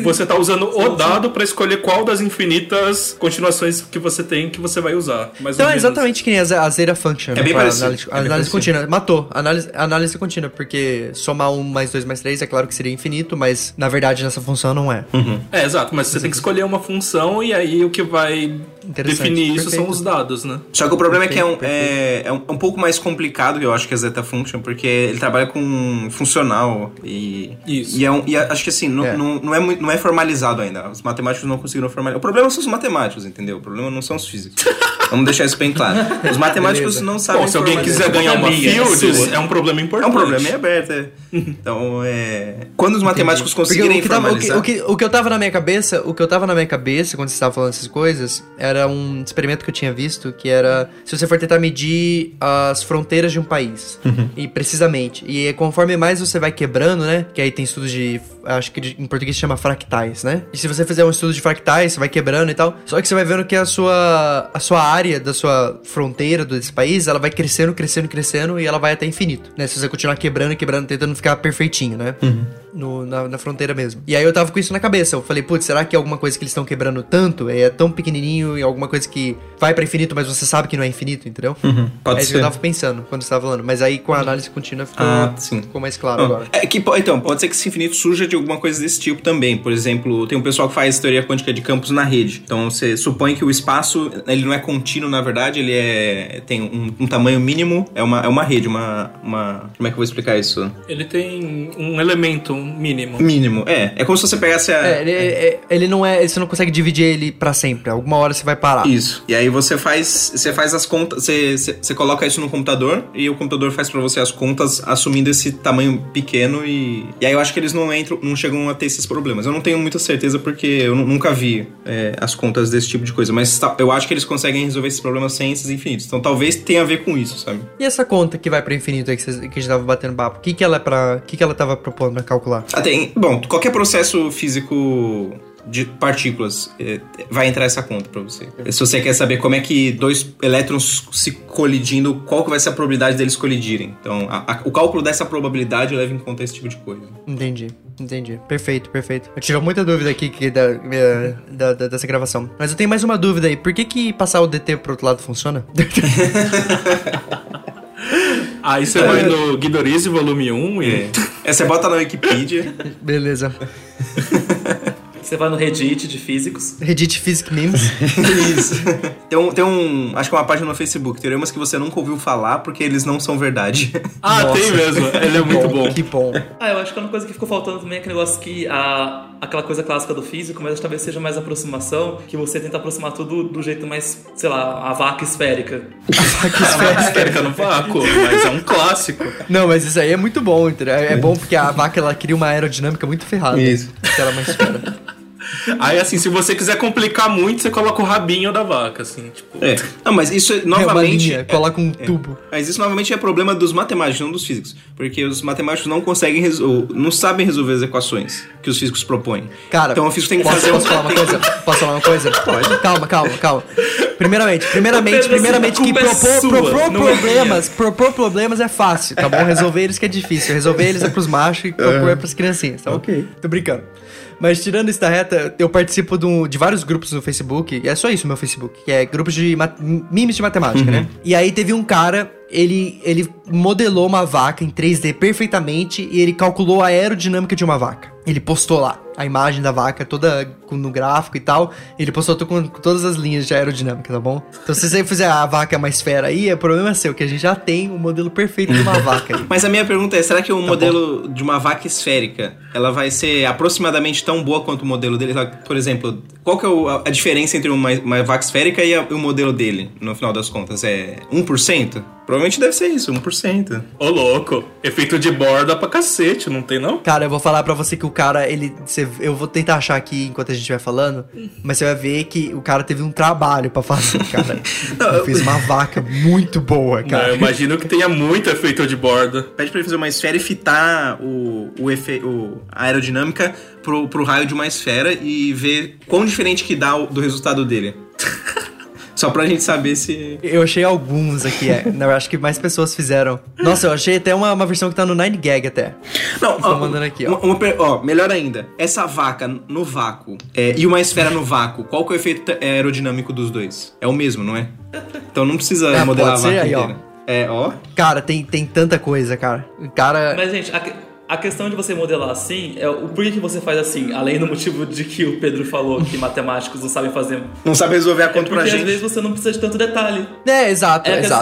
você tá usando o dado pra escolher qual das infinitas continuações que você tem que você vai usar. Então é exatamente que nem a Zeta Function. É bem parecido. Análise contínua. Matou. Análise contínua, porque somar 1 mais 2 mais 3 é claro que seria infinito, mas na verdade nessa função não é. Uhum. É, exato. Mas você tem que escolher uma função e aí o que vai definir isso são os dados, né? Só que o problema é um pouco mais complicado, eu acho, que a Zeta Function, porque ele trabalha com funcional e... Isso. E acho que assim, não é formalizado ainda. Os matemáticos não conseguiram formalizar. O problema são os matemáticos, entendeu? O problema não são os físicos. Vamos deixar isso bem claro. Os matemáticos não sabem formalizar. Se alguém quiser ganhar uma fields, é um problema importante. É um problema meio aberto, Então, quando os matemáticos conseguirem formalizar... O que eu tava na minha cabeça, quando você estava falando essas coisas, era um experimento que eu tinha visto, que era se você for tentar medir as fronteiras de um país. Uhum. E precisamente. E conforme mais você vai quebrando, né? Que aí tem estudos de... Acho que em português se chama fractais, né? E se você fizer um estudo de fractais, você vai quebrando e tal. Só que você vai vendo que a sua área da sua fronteira desse país, ela vai crescendo, crescendo, crescendo e ela vai até infinito, né? Se você continuar quebrando, quebrando, tentando ficar perfeitinho, né? Uhum. Na fronteira mesmo. E aí eu tava com isso na cabeça. Eu falei, putz, será que alguma coisa que eles estão quebrando tanto é tão pequenininho e alguma coisa que vai pra infinito, mas você sabe que não é infinito, entendeu? Uhum, pode ser. É isso que eu tava pensando quando você tava falando. Mas aí com a análise contínua ficou mais claro agora. Então, pode ser que esse infinito surja de alguma coisa desse tipo também. Por exemplo, tem um pessoal que faz teoria quântica de campos na rede. Então você supõe que o espaço, ele não é contínuo, na verdade, ele tem um tamanho mínimo, é uma rede, uma... Como é que eu vou explicar isso? Ele tem um elemento, mínimo. Mínimo, é. É como se você pegasse a... ele não é... Você não consegue dividir ele pra sempre. Alguma hora você vai parar. Isso. E aí você faz as contas... Você coloca isso no computador e o computador faz pra você as contas assumindo esse tamanho pequeno e aí eu acho que eles não chegam a ter esses problemas. Eu não tenho muita certeza porque eu nunca vi as contas desse tipo de coisa, mas eu acho que eles conseguem resolver esses problemas sem esses infinitos. Então talvez tenha a ver com isso, sabe? E essa conta que vai pra infinito aí que a gente tava batendo papo, o que que ela é pra... que ela tava propondo pra calcular? Bom, qualquer processo físico de partículas vai entrar essa conta pra você. Se você quer saber como é que dois elétrons se colidindo, qual que vai ser a probabilidade deles colidirem. Então, o cálculo dessa probabilidade leva em conta esse tipo de coisa. Entendi. Perfeito. Eu tive muita dúvida aqui dessa gravação. Mas eu tenho mais uma dúvida aí. Por que passar o DT pro outro lado funciona? Aí você vai no Guidorize volume 1 e... Você bota na Wikipedia. Beleza. Você vai no Reddit de físicos. Reddit Physics Memes. Isso. Tem um... Acho que é uma página no Facebook. Teoremas que você nunca ouviu falar porque eles não são verdade. Ah, nossa. Tem mesmo. Ele é muito bom. Que bom. Eu acho que uma coisa que ficou faltando também é aquele negócio que... aquela coisa clássica do físico, mas talvez seja mais aproximação, que você tenta aproximar tudo do jeito mais, sei lá, a vaca esférica. A vaca esférica no vácuo, mas é um clássico. Não, mas isso aí é muito bom. É bom porque a vaca, ela cria uma aerodinâmica muito ferrada. Isso. Porque ela é uma esfera. Aí, assim, se você quiser complicar muito, você coloca o rabinho da vaca, assim, tipo... Não, mas isso, novamente... coloca um tubo. Mas isso, novamente, é problema dos matemáticos, não dos físicos. Porque os matemáticos não conseguem não sabem resolver as equações que os físicos propõem. Cara, então o físico tem que fazer... Posso falar uma coisa? Pode. Calma. Primeiramente que propor problemas é fácil, tá bom? Resolver eles que é difícil. Resolver eles é pros machos e propor é pras criancinhas, tá? Ok. Tô brincando. Mas tirando isso da reta, eu participo de vários grupos no Facebook. E é só isso o meu Facebook. Que é grupos de memes de matemática, né? E aí teve um cara... Ele modelou uma vaca em 3D perfeitamente e ele calculou a aerodinâmica de uma vaca. Ele postou lá a imagem da vaca toda no gráfico e tal. Ele postou com todas as linhas de aerodinâmica, tá bom? Então se você fizer a vaca uma esfera aí, o problema é seu, que a gente já tem o modelo perfeito de uma vaca aí. Mas a minha pergunta é, será que o modelo de uma vaca esférica, ela vai ser aproximadamente tão boa quanto o modelo dele? Por exemplo, qual que é a diferença entre uma vaca esférica e o modelo dele, no final das contas? É 1%? Provavelmente deve ser isso, 1%. Ô, louco. Efeito de borda pra cacete, não tem não? Cara, eu vou falar pra você que o cara, eu vou tentar achar aqui enquanto a gente vai falando, mas você vai ver que o cara teve um trabalho pra fazer, cara. Ele fez uma vaca muito boa, cara. Não, eu imagino que tenha muito efeito de borda. Pede pra ele fazer uma esfera e fitar a aerodinâmica pro raio de uma esfera e ver quão diferente que dá do resultado dele. Só pra gente saber se... Eu achei alguns aqui, eu acho que mais pessoas fizeram. Nossa, eu achei até uma versão que tá no 9gag até. Não, ó, mandando aqui, ó. Melhor ainda. Essa vaca no vácuo e uma esfera no vácuo, qual que é o efeito aerodinâmico dos dois? É o mesmo, não é? Então não precisa modelar a vaca aí, inteira. Ó. Cara, tem tanta coisa, cara. Mas, gente... A questão de você modelar assim é o porquê que você faz assim, além do motivo de que o Pedro falou que matemáticos não sabem fazer. Não sabe resolver a conta pra gente. Às vezes você não precisa de tanto detalhe. Exato. É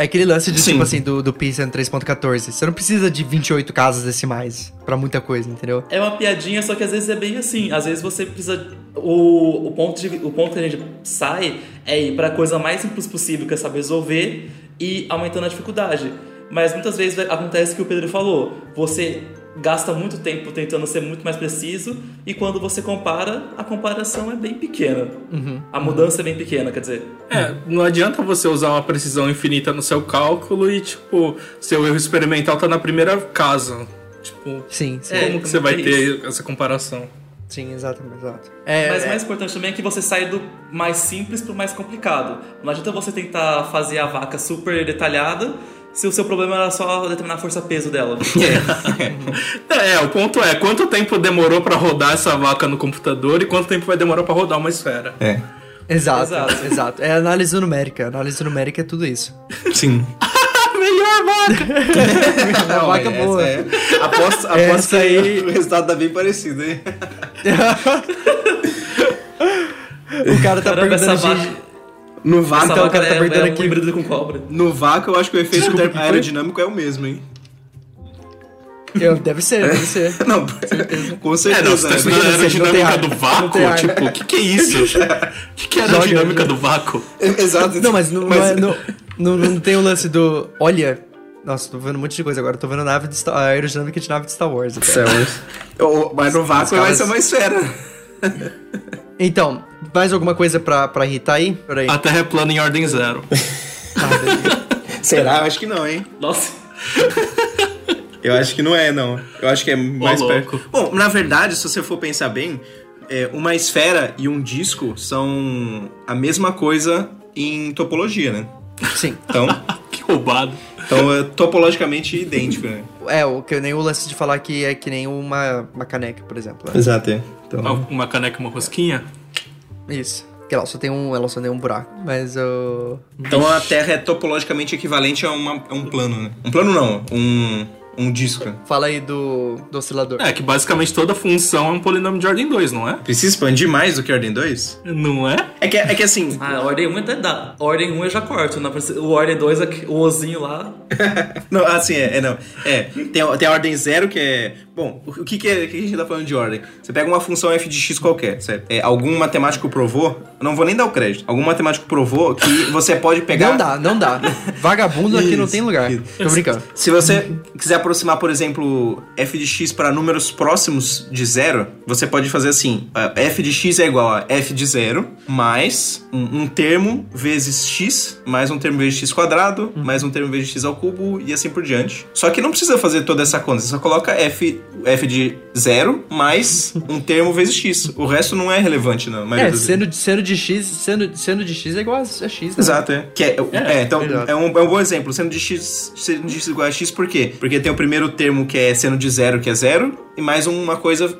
aquele lance de, tipo assim, do Python 3.14. Você não precisa de 28 casas decimais pra muita coisa, entendeu? É uma piadinha, só que às vezes é bem assim. Às vezes você precisa... O ponto que a gente sai é ir pra coisa mais simples possível, que é saber resolver e aumentando a dificuldade. Mas muitas vezes acontece o que o Pedro falou. Você gasta muito tempo tentando ser muito mais preciso e quando você compara, a comparação é bem pequena. A mudança é bem pequena, quer dizer... não adianta você usar uma precisão infinita no seu cálculo e, tipo, seu erro experimental tá na primeira casa. Tipo, sim. Como que você vai ter essa comparação? Sim, exato. Mas o mais importante também é que você sai do mais simples pro mais complicado. Não adianta você tentar fazer a vaca super detalhada se o seu problema era só determinar a força-peso dela. O ponto é, quanto tempo demorou pra rodar essa vaca no computador e quanto tempo vai demorar pra rodar uma esfera. Exato. É análise numérica. Análise numérica é tudo isso. Sim. Melhor vaca! Não, vaca boa. Aposto que aí o resultado tá bem parecido, hein? O cara tá perguntando... No vácuo, então, o cara tá perdendo aqui. Híbrido com cobra. No vácuo, eu acho que o efeito aerodinâmico é o mesmo, hein? Deve ser. Não, com certeza. Você tá estudando aerodinâmica do vácuo? Tipo, o que é isso? O que é aerodinâmica do vácuo? Exato. Não, mas não tem o lance do... Olha... Nossa, tô vendo um monte de coisa agora. Tô vendo a aerodinâmica de nave de Star Wars. Mas no vácuo vai ser uma esfera. Então, mais alguma coisa pra irritar aí? Peraí. A Terra é plana em ordem zero. Será? Eu acho que não, hein? Nossa. Eu acho que não é, não. Eu acho que é mais perto. Bom, na verdade, se você for pensar bem, uma esfera e um disco são a mesma coisa em topologia, né? Sim. Então... que roubado. Então é topologicamente idêntico, né? O que nem o lance de falar que é que nem uma caneca, por exemplo. Né? Exato, é. Então... Uma caneca e uma rosquinha? Isso. Porque ela só tem um buraco, mas o... Então a Terra é topologicamente equivalente a um plano, né? Um plano não, um disco. Fala aí do oscilador. É, que basicamente toda função é um polinômio de ordem 2, não é? Precisa expandir mais do que ordem 2? Não é? É que assim... Ah, a ordem 1 até dá. Ordem 1 eu já corto. O ordem 2, o ozinho lá... Não, assim, não. Tem a ordem 0 que é... Bom, o que a gente tá falando de ordem? Você pega uma função f de x qualquer, certo? Algum matemático provou... Não vou nem dar o crédito. Algum matemático provou que você pode pegar... Não dá. Vagabundo aqui não tem lugar. Tô brincando. Se você quiser aproximar, por exemplo, f de x para números próximos de zero, você pode fazer assim, f de x é igual a f de zero mais um termo vezes x, mais um termo vezes x quadrado, mais um termo vezes x ao cubo e assim por diante. Só que não precisa fazer toda essa conta, você só coloca f de zero mais um termo vezes x. O resto não é relevante, não. Seno de x é igual a x, né? Exato, é. Então é um bom exemplo. Seno de x igual a x por quê? Porque tem o primeiro termo que é seno de zero, que é zero, e mais uma coisa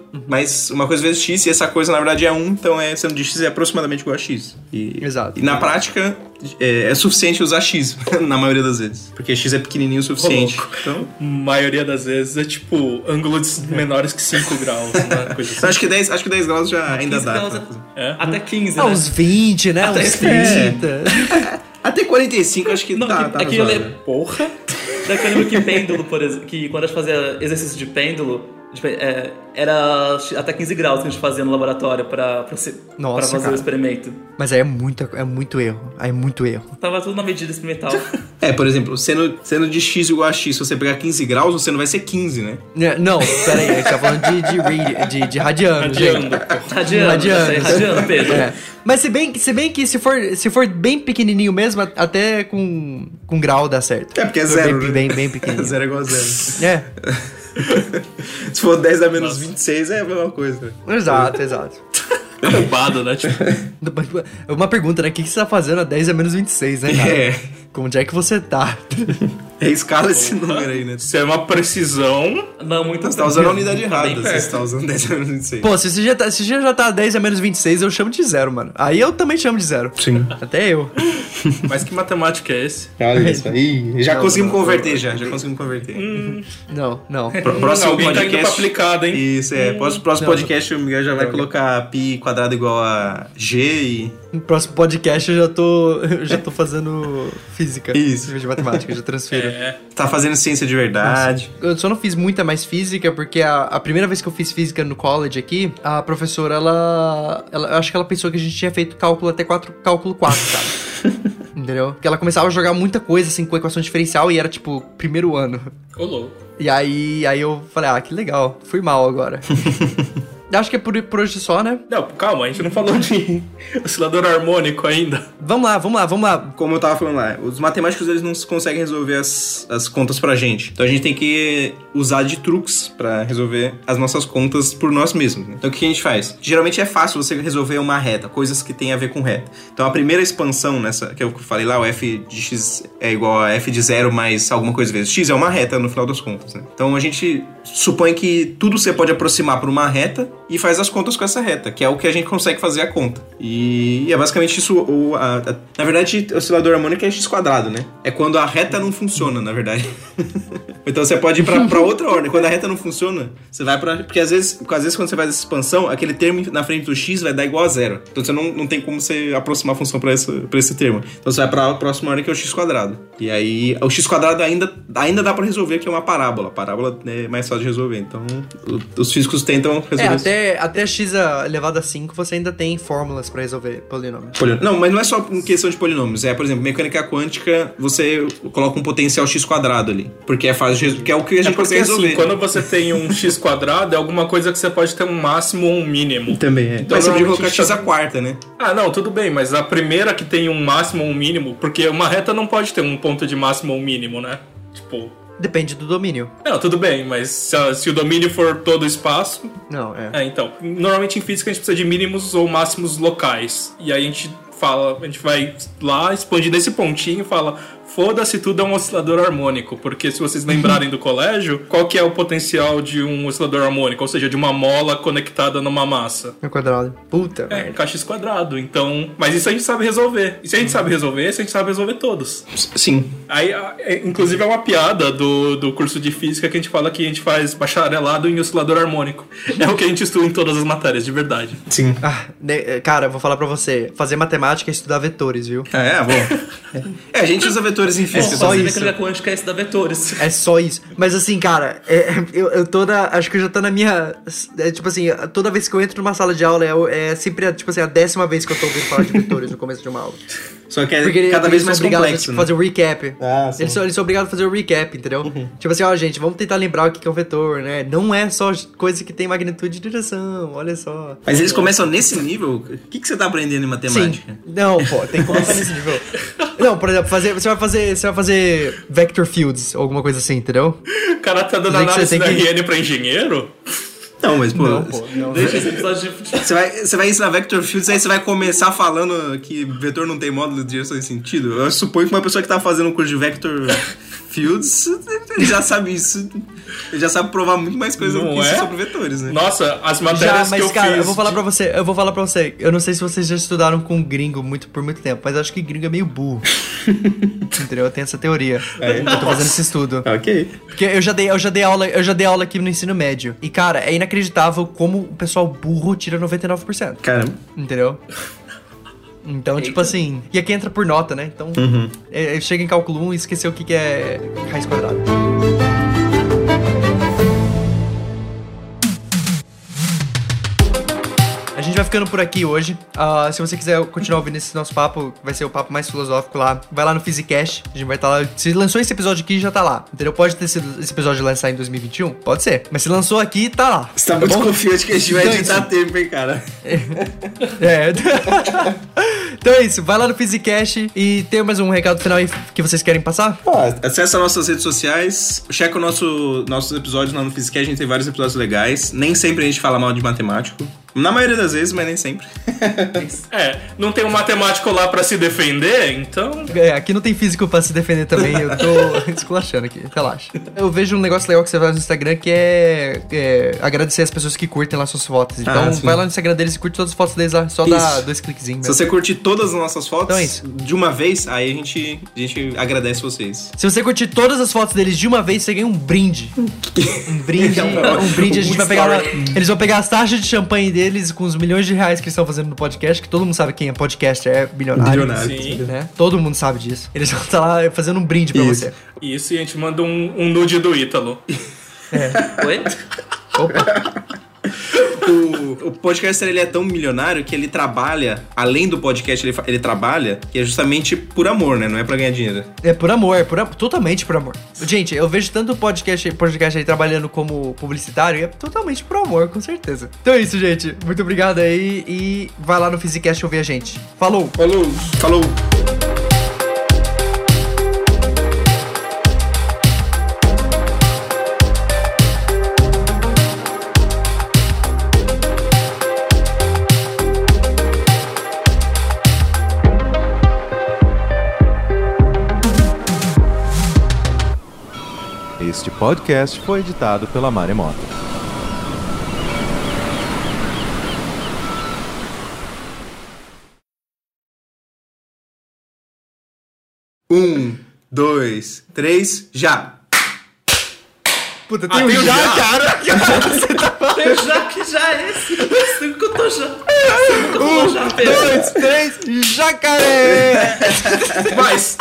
vezes x, e essa coisa na verdade é 1, então seno de x é aproximadamente igual a x. Exato. E na prática é suficiente usar x, na maioria das vezes, porque x é pequenininho o suficiente. Então, maioria das vezes é tipo ângulos menores que 5 graus, uma coisa assim. Acho que 10 graus já ainda dá. Até 15, né? Uns 20, né? Até uns 30. Até 45 acho que dá. É que eu lembro. Porra! Eu lembro que pêndulo, por exemplo, que quando a gente fazia exercício de pêndulo, era até 15 graus que a gente fazia no laboratório pra fazer o experimento. Mas aí é muito erro. Tava tudo na medida experimental. Por exemplo, seno de x igual a x, se você pegar 15 graus, o seno vai ser 15, né? Não, peraí, a gente tá falando de radiano, Pedro. Mas se bem que se for bem pequenininho mesmo, até com grau dá certo. É porque é zero. Bem pequenininho. Zero igual a zero. Se for 10 a menos 26 é a mesma coisa. Exato. É roubado, né? Tipo... Uma pergunta, né? O que você tá fazendo a 10 a menos 26, né, cara? Onde é que você tá? Escala esse número aí, né? Isso é uma precisão. Não, muito. Você tá usando a unidade errada. Você tá usando 10 a menos 26. Pô, se você já tá a 10 a menos 26, eu chamo de zero, mano. Aí eu também chamo de zero. Sim. Até eu. Mas que matemática é esse? Olha isso. Ih, já conseguimos converter, já conseguimos converter. Não. Próximo podcast aplicado, hein? Isso, é. Próximo podcast o Miguel já vai colocar π quadrado igual a g e... No próximo podcast eu já tô fazendo física. Isso. De matemática, eu já transfiro. Tá fazendo ciência de verdade. Eu só não fiz muita mais física, porque a primeira vez que eu fiz física no college aqui, a professora, ela acho que ela pensou que a gente tinha feito cálculo até cálculo 4, sabe? Entendeu? Porque ela começava a jogar muita coisa, assim, com equação diferencial, e era, tipo, primeiro ano. Ô, louco. E aí eu falei, que legal, fui mal agora. Acho que é por hoje só, né? Não, calma, a gente não falou de oscilador harmônico ainda. Vamos lá. Como eu tava falando lá, os matemáticos, eles não conseguem resolver as contas pra gente. Então a gente tem que usar de truques pra resolver as nossas contas por nós mesmos, né? Então o que a gente faz? Geralmente é fácil você resolver uma reta, coisas que tem a ver com reta. Então a primeira expansão nessa, que eu falei lá, o f de x é igual a f de zero mais alguma coisa vezes x, é uma reta no final das contas, né? Então a gente supõe que tudo você pode aproximar por uma reta, e faz as contas com essa reta, que é o que a gente consegue fazer a conta. E é basicamente isso. Na verdade, oscilador harmônico é x², né? É quando a reta não funciona, na verdade. Então você pode ir pra outra ordem. Quando a reta não funciona, você vai pra... Porque às vezes quando você faz essa expansão, aquele termo na frente do x vai dar igual a zero. Então você não tem como você aproximar a função pra esse termo. Então você vai pra próxima ordem, que é o x². E aí, o x² ainda dá pra resolver, que é uma parábola. A parábola é mais fácil de resolver. Então, os físicos tentam resolver isso. Até x elevado a 5 você ainda tem fórmulas pra resolver polinômios. Não, mas não é só em questão de polinômios. É, por exemplo, mecânica quântica, você coloca um potencial x² ali. Porque é fácil de resolver. Que é o que a gente consegue resolver. Assim, quando você tem um x² é alguma coisa que você pode ter um máximo ou um mínimo. Também é. Então, mas você pode colocar x², né? Ah, não, tudo bem. Mas a primeira que tem um máximo ou um mínimo... Porque uma reta não pode ter um ponto de máximo ou um mínimo, né? Tipo... Depende do domínio. Não, tudo bem, mas se o domínio for todo o espaço... Não, é. É, então. Normalmente em física a gente precisa de mínimos ou máximos locais. E aí a gente vai lá, expande nesse pontinho e fala... Foda-se, tudo é um oscilador harmônico, porque se vocês lembrarem do colégio, qual que é o potencial de um oscilador harmônico? Ou seja, de uma mola conectada numa massa. No quadrado. Puta, velho. É, kx², então... Mas isso a gente sabe resolver. E se a gente sabe resolver, isso a gente sabe resolver todos. Sim. Aí, inclusive, é uma piada do curso de física que a gente fala que a gente faz bacharelado em oscilador harmônico. É o que a gente estuda em todas as matérias, de verdade. Sim. Ah, cara, eu vou falar pra você, fazer matemática é estudar vetores, viu? É, bom. É, a gente usa vetores. Em física, só isso. Mecânica quântica é estudar vetores. É só isso. Mas assim, cara, eu tô na... Acho que eu já tô na minha... É, tipo assim, toda vez que eu entro numa sala de aula, é sempre, tipo assim, a 10ª vez que eu tô ouvindo falar de vetores no começo de uma aula. Só que é porque cada vez mais complexo, né? Fazer o recap. Ah, sim. Eles são obrigados a fazer o recap, entendeu? Uhum. Tipo assim, ó, gente, vamos tentar lembrar o que é um vetor, né? Não é só coisa que tem magnitude e direção, olha só. Mas eles começam nesse nível? O que você tá aprendendo em matemática? Sim. Não, pô, tem que começar nesse nível. Não, por exemplo, você vai fazer vector fields, alguma coisa assim, entendeu? O cara tá dando análise da RN pra engenheiro? Não, mas pô, não. Deixa esse episódio de... Você vai ensinar vector fields, aí você vai começar falando que vetor não tem módulo de direção e sentido? Eu suponho que uma pessoa que tá fazendo um curso de vector fields já sabe isso. Ele já sabe provar muito mais coisas do que isso sobre vetores, né? Nossa, as matérias já, mas, que eu fiz... Eu vou falar pra você. Eu não sei se vocês já estudaram com gringo por muito tempo, mas acho que gringo é meio burro. Entendeu? Eu tenho essa teoria. É. Eu tô fazendo esse estudo. Ok. Porque eu já dei aula aqui no ensino médio. E, cara, é inacreditável como o pessoal burro tira 99%. Caramba. Entendeu? Então, Eita. Tipo assim... E aqui entra por nota, né? Então, chega em cálculo 1 e esqueceu o que é raiz quadrada. A gente vai ficando por aqui hoje. Se você quiser continuar ouvindo esse nosso papo, vai ser o papo mais filosófico lá. Vai lá no Physicast, a gente vai estar lá. Se lançou esse episódio aqui, já tá lá, entendeu? Pode ter sido esse episódio lançar em 2021? Pode ser. Mas se lançou aqui, tá lá. Você tá muito confiante que a gente vai editar tempo, hein, cara? É. Então é isso. Vai lá no Physicast. E tem mais um recado final aí que vocês querem passar? Acessa nossas redes sociais. Checa nossos episódios lá no Physicast. A gente tem vários episódios legais. Nem sempre a gente fala mal de matemático. Na maioria das vezes, mas nem sempre. É, não tem um matemático lá pra se defender, então... É, aqui não tem físico pra se defender também, eu tô esculachando aqui, relaxa. Eu vejo um negócio legal que você faz no Instagram, que é agradecer as pessoas que curtem lá suas fotos. Então, vai lá no Instagram deles e curte todas as fotos deles lá, só dá 2 cliquezinhos. Mesmo. Se você curtir todas as nossas fotos de uma vez, aí a gente agradece vocês. Se você curtir todas as fotos deles de uma vez, você ganha um brinde. Um brinde, a gente vai pegar... Eles vão pegar as taxas de champanhe dele, eles com os milhões de reais que eles estão fazendo no podcast, que todo mundo sabe quem é podcast, é bilionário, né? Todo mundo sabe disso. Eles vão estar lá fazendo um brinde pra você. Isso, e a gente manda um nude do Ítalo. É. Oi? Opa. O podcaster, ele é tão milionário que ele trabalha, além do podcast ele trabalha, que é justamente por amor, né? Não é pra ganhar dinheiro. É por amor, totalmente por amor. Gente, eu vejo tanto podcast aí trabalhando como publicitário, e é totalmente por amor, com certeza. Então é isso, gente. Muito obrigado aí e vai lá no Physicast ouvir a gente. Falou! Falou! Falou! Este podcast foi editado pela Maremoto. 1, 2, 3, já! Puta, tem um já, cara! Tem um já que já é esse! Assim que eu tô já! 1, 2, 3, jacaré! Mas...